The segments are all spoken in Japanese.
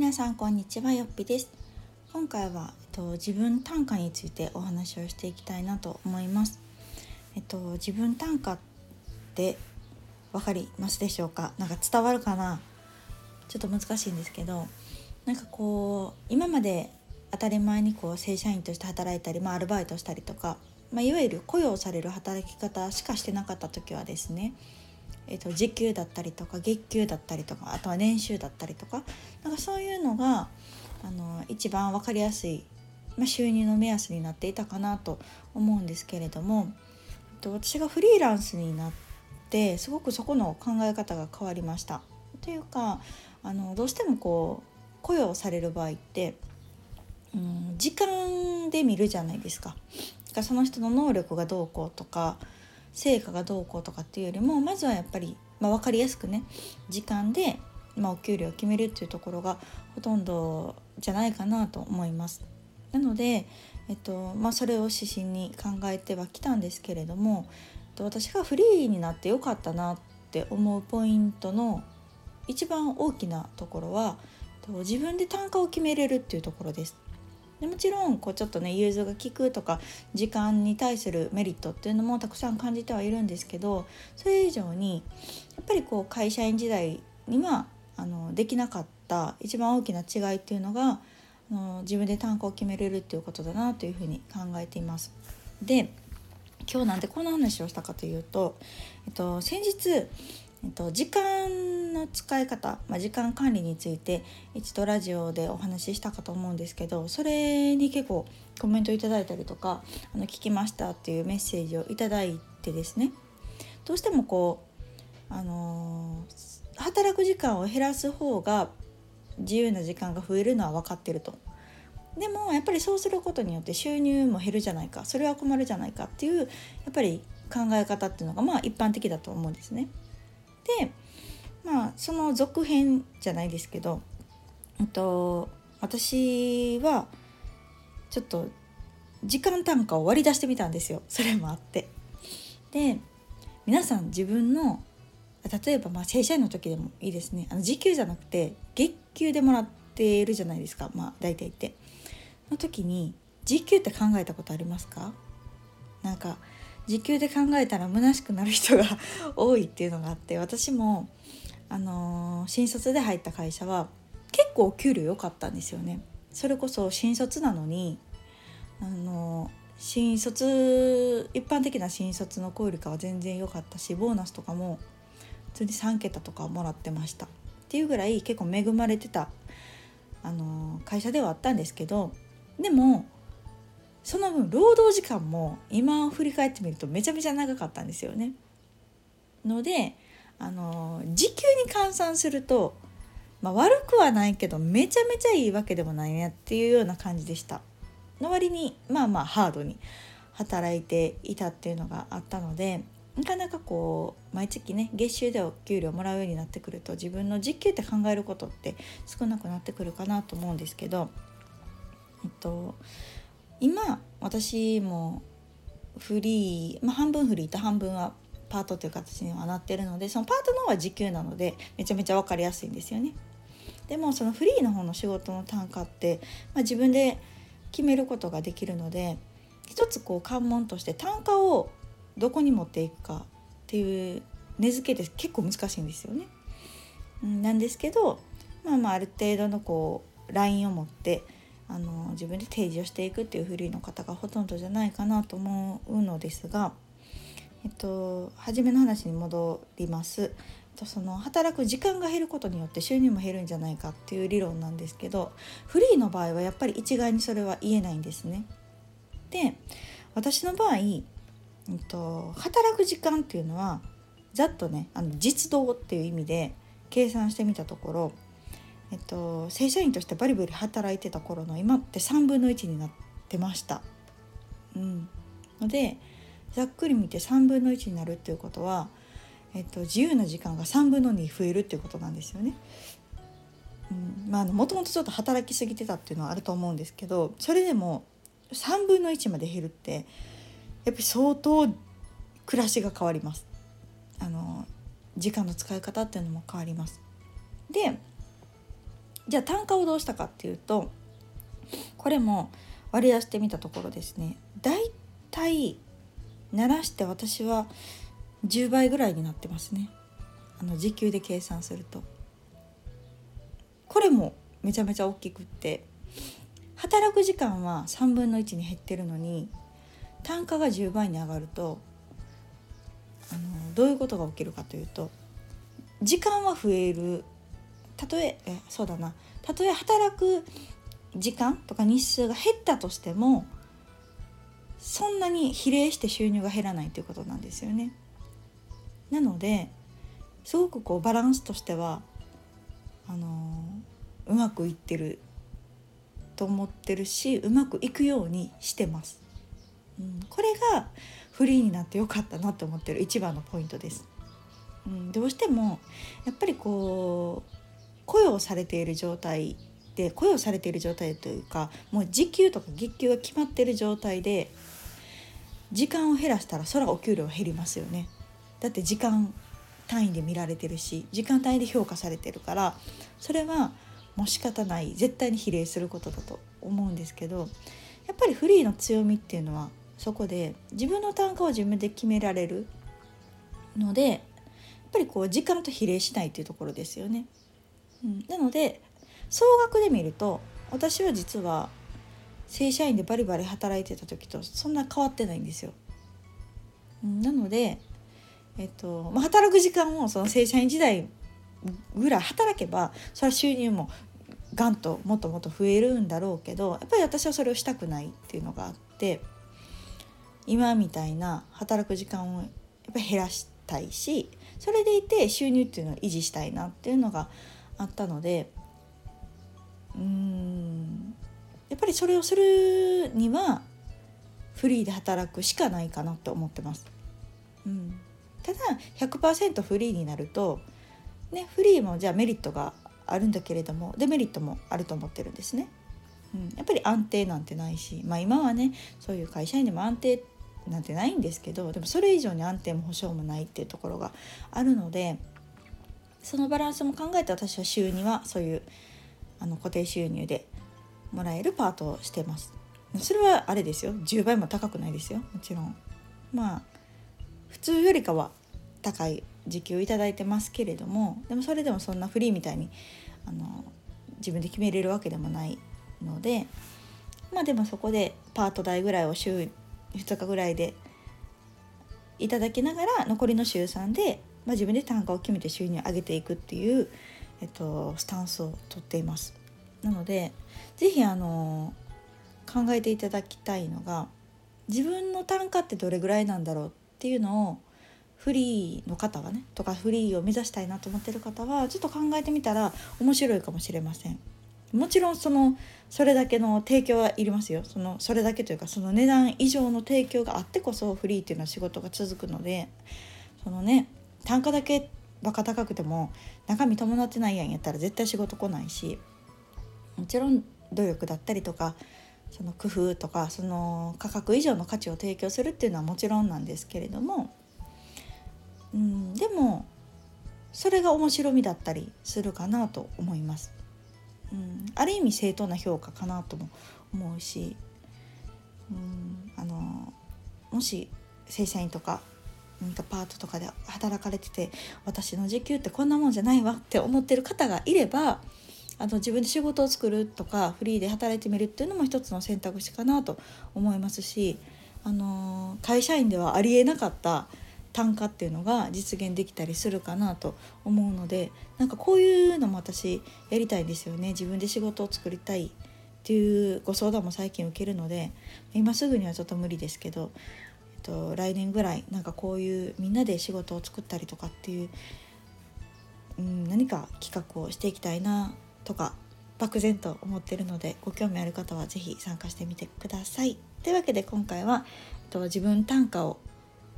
皆さんこんにちは、よっぴです。今回は、自分短歌についてお話をしていきたいなと思います。自分短歌ってわかりますでしょうか？なんか伝わるかな？ちょっと難しいんですけど、なんかこう今まで当たり前にこう正社員として働いたり、アルバイトしたりとか、いわゆる雇用される働き方しかしてなかった時はですね、時給だったりとか月給だったりとか、あとは年収だったりとか、なんかそういうのが一番分かりやすい、収入の目安になっていたかなと思うんですけれども、私がフリーランスになってすごくそこの考え方が変わりました。というかどうしてもこう雇用される場合って、時間で見るじゃないですか。だからその人の能力がどうこうとか成果がどうこうとかっていうよりも、まずはやっぱり、分かりやすくね、時間で、お給料を決めるっていうところがほとんどじゃないかなと思います。なので、それを指針に考えてはきたんですけれども、私がフリーになってよかったなって思うポイントの一番大きなところは、自分で単価を決めれるっていうところです。でもちろんこうちょっとね、融通が利くとか時間に対するメリットっていうのもたくさん感じてはいるんですけど、それ以上にやっぱりこう会社員時代にはできなかった一番大きな違いっていうのが、自分で単価を決めれるっていうことだなというふうに考えています。で、今日なんでこんな話をしたかというと、先日時間の使い方、時間管理について一度ラジオでお話ししたかと思うんですけど、それに結構コメントいただいたりとか、聞きましたっていうメッセージをいただいてですね、どうしてもこう、働く時間を減らす方が自由な時間が増えるのは分かってると。でもやっぱりそうすることによって収入も減るじゃないか、それは困るじゃないかっていう、やっぱり考え方っていうのが一般的だと思うんですね。で、その続編じゃないですけど、私はちょっと時間単価を割り出してみたんですよ。それもあって、で、皆さん自分の、例えば正社員の時でもいいですね、時給じゃなくて月給でもらっているじゃないですか、大体って。の時に時給って考えたことありますか？なんか時給で考えたら虚しくなる人が多いっていうのがあって、私も、新卒で入った会社は結構給料良かったんですよね。それこそ新卒なのに、一般的な新卒の子よりかは全然良かったし、ボーナスとかも普通に3桁とかもらってましたっていうぐらい結構恵まれてた、会社ではあったんですけど、でもその分労働時間も今振り返ってみるとめちゃめちゃ長かったんですよね。ので時給に換算すると、悪くはないけどめちゃめちゃいいわけでもないねっていうような感じでした。の割にハードに働いていたっていうのがあったので、なかなかこう毎月ね、月収でお給料もらうようになってくると、自分の時給って考えることって少なくなってくるかなと思うんですけど、今私もフリー、半分フリーと半分はパートという形にはなってるので、そのパートの方は時給なのでめちゃめちゃ分かりやすいんですよね。でもそのフリーの方の仕事の単価って、自分で決めることができるので、一つこう関門として単価をどこに持っていくかっていう根付けって結構難しいんですよね。なんですけど、ある程度のこうラインを持って自分で提示をしていくっていうフリーの方がほとんどじゃないかなと思うのですが、初めの話に戻ります。その働く時間が減ることによって収入も減るんじゃないかっていう理論なんですけど、フリーの場合はやっぱり一概にそれは言えないんですね。で、私の場合、働く時間っていうのはざっとね、実働っていう意味で計算してみたところ、正社員としてバリバリ働いてた頃の今って3分の1になってました。ので、ざっくり見て3分の1になるっていうことは、自由な時間が3分の2増えるっていうことなんですよね。もともとちょっと働きすぎてたっていうのはあると思うんですけど、それでも3分の1まで減るってやっぱり相当暮らしが変わります。時間の使い方っていうのも変わります。でじゃあ単価をどうしたかっていうと、これも割り出してみたところですね、だいたい鳴らして私は10倍ぐらいになってますね。時給で計算すると、これもめちゃめちゃ大きくって、働く時間は3分の1に減ってるのに単価が10倍に上がるとどういうことが起きるかというと、時間は増える、たとえ働く時間とか日数が減ったとしてもそんなに比例して収入が減らないということなんですよね。なのですごくバランスとしてはうまくいってると思ってるし、うまくいくようにしてます、これがフリーになってよかったなと思ってる一番のポイントです、どうしてもやっぱり雇用されている状態というか、もう時給とか月給が決まっている状態で時間を減らしたらそらお給料減りますよね。だって時間単位で見られてるし、時間単位で評価されてるから、それはもう仕方ない、絶対に比例することだと思うんですけど、やっぱりフリーの強みっていうのはそこで、自分の単価を自分で決められるので、やっぱり時間と比例しないっていうところですよね、なので総額で見ると私は実は正社員でバリバリ働いてた時とそんな変わってないんですよ。なので、働く時間もその正社員時代ぐらい働けばそれは収入もガンともっともっと増えるんだろうけど、やっぱり私はそれをしたくないっていうのがあって、今みたいな働く時間をやっぱり減らしたいし、それでいて収入っていうのを維持したいなっていうのがあったので、やっぱりそれをするにはフリーで働くしかないかなと思ってます、ただ 100% フリーになると、フリーもじゃあメリットがあるんだけれども、デメリットもあると思ってるんですね、やっぱり安定なんてないし、今はそういう会社員でも安定なんてないんですけど、でもそれ以上に安定も保証もないっていうところがあるので、そのバランスも考えて私は週にはそういう固定収入でもらえるパートをしてます。それはあれですよ、10倍も高くないですよ、もちろん普通よりかは高い時給をいただいてますけれども、でもそれでもそんなフリーみたいに自分で決めれるわけでもないので、でもそこでパート代ぐらいを週2日ぐらいでいただきながら、残りの週3で、自分で単価を決めて収入を上げていくっていうスタンスを取っています。なのでぜひ考えていただきたいのが、自分の単価ってどれぐらいなんだろうっていうのをフリーの方はとか、フリーを目指したいなと思ってる方はちょっと考えてみたら面白いかもしれません。もちろんそれだけの提供はいりますよ。それだけというか、その値段以上の提供があってこそフリーっていうのは仕事が続くので、単価だけバカ高くても中身伴ってないやんやったら絶対仕事来ないし、もちろん努力だったりとか、その工夫とか、その価格以上の価値を提供するっていうのはもちろんなんですけれども、でもそれが面白みだったりするかなと思います、ある意味正当な評価かなとも思うし、もし正社員とかパートとかで働かれてて、私の時給ってこんなもんじゃないわって思ってる方がいれば、自分で仕事を作るとかフリーで働いてみるっていうのも一つの選択肢かなと思いますし、会社員ではありえなかった単価っていうのが実現できたりするかなと思うので、こういうのも私やりたいんですよね。自分で仕事を作りたいっていうご相談も最近受けるので、今すぐにはちょっと無理ですけど、来年ぐらいこういうみんなで仕事を作ったりとかっていう、何か企画をしていきたいなとか漠然と思ってるので、ご興味ある方はぜひ参加してみてください。というわけで今回は、自分単価を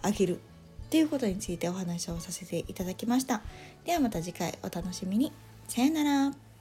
上げるっていうことについてお話をさせていただきました。ではまた次回お楽しみに。さよなら。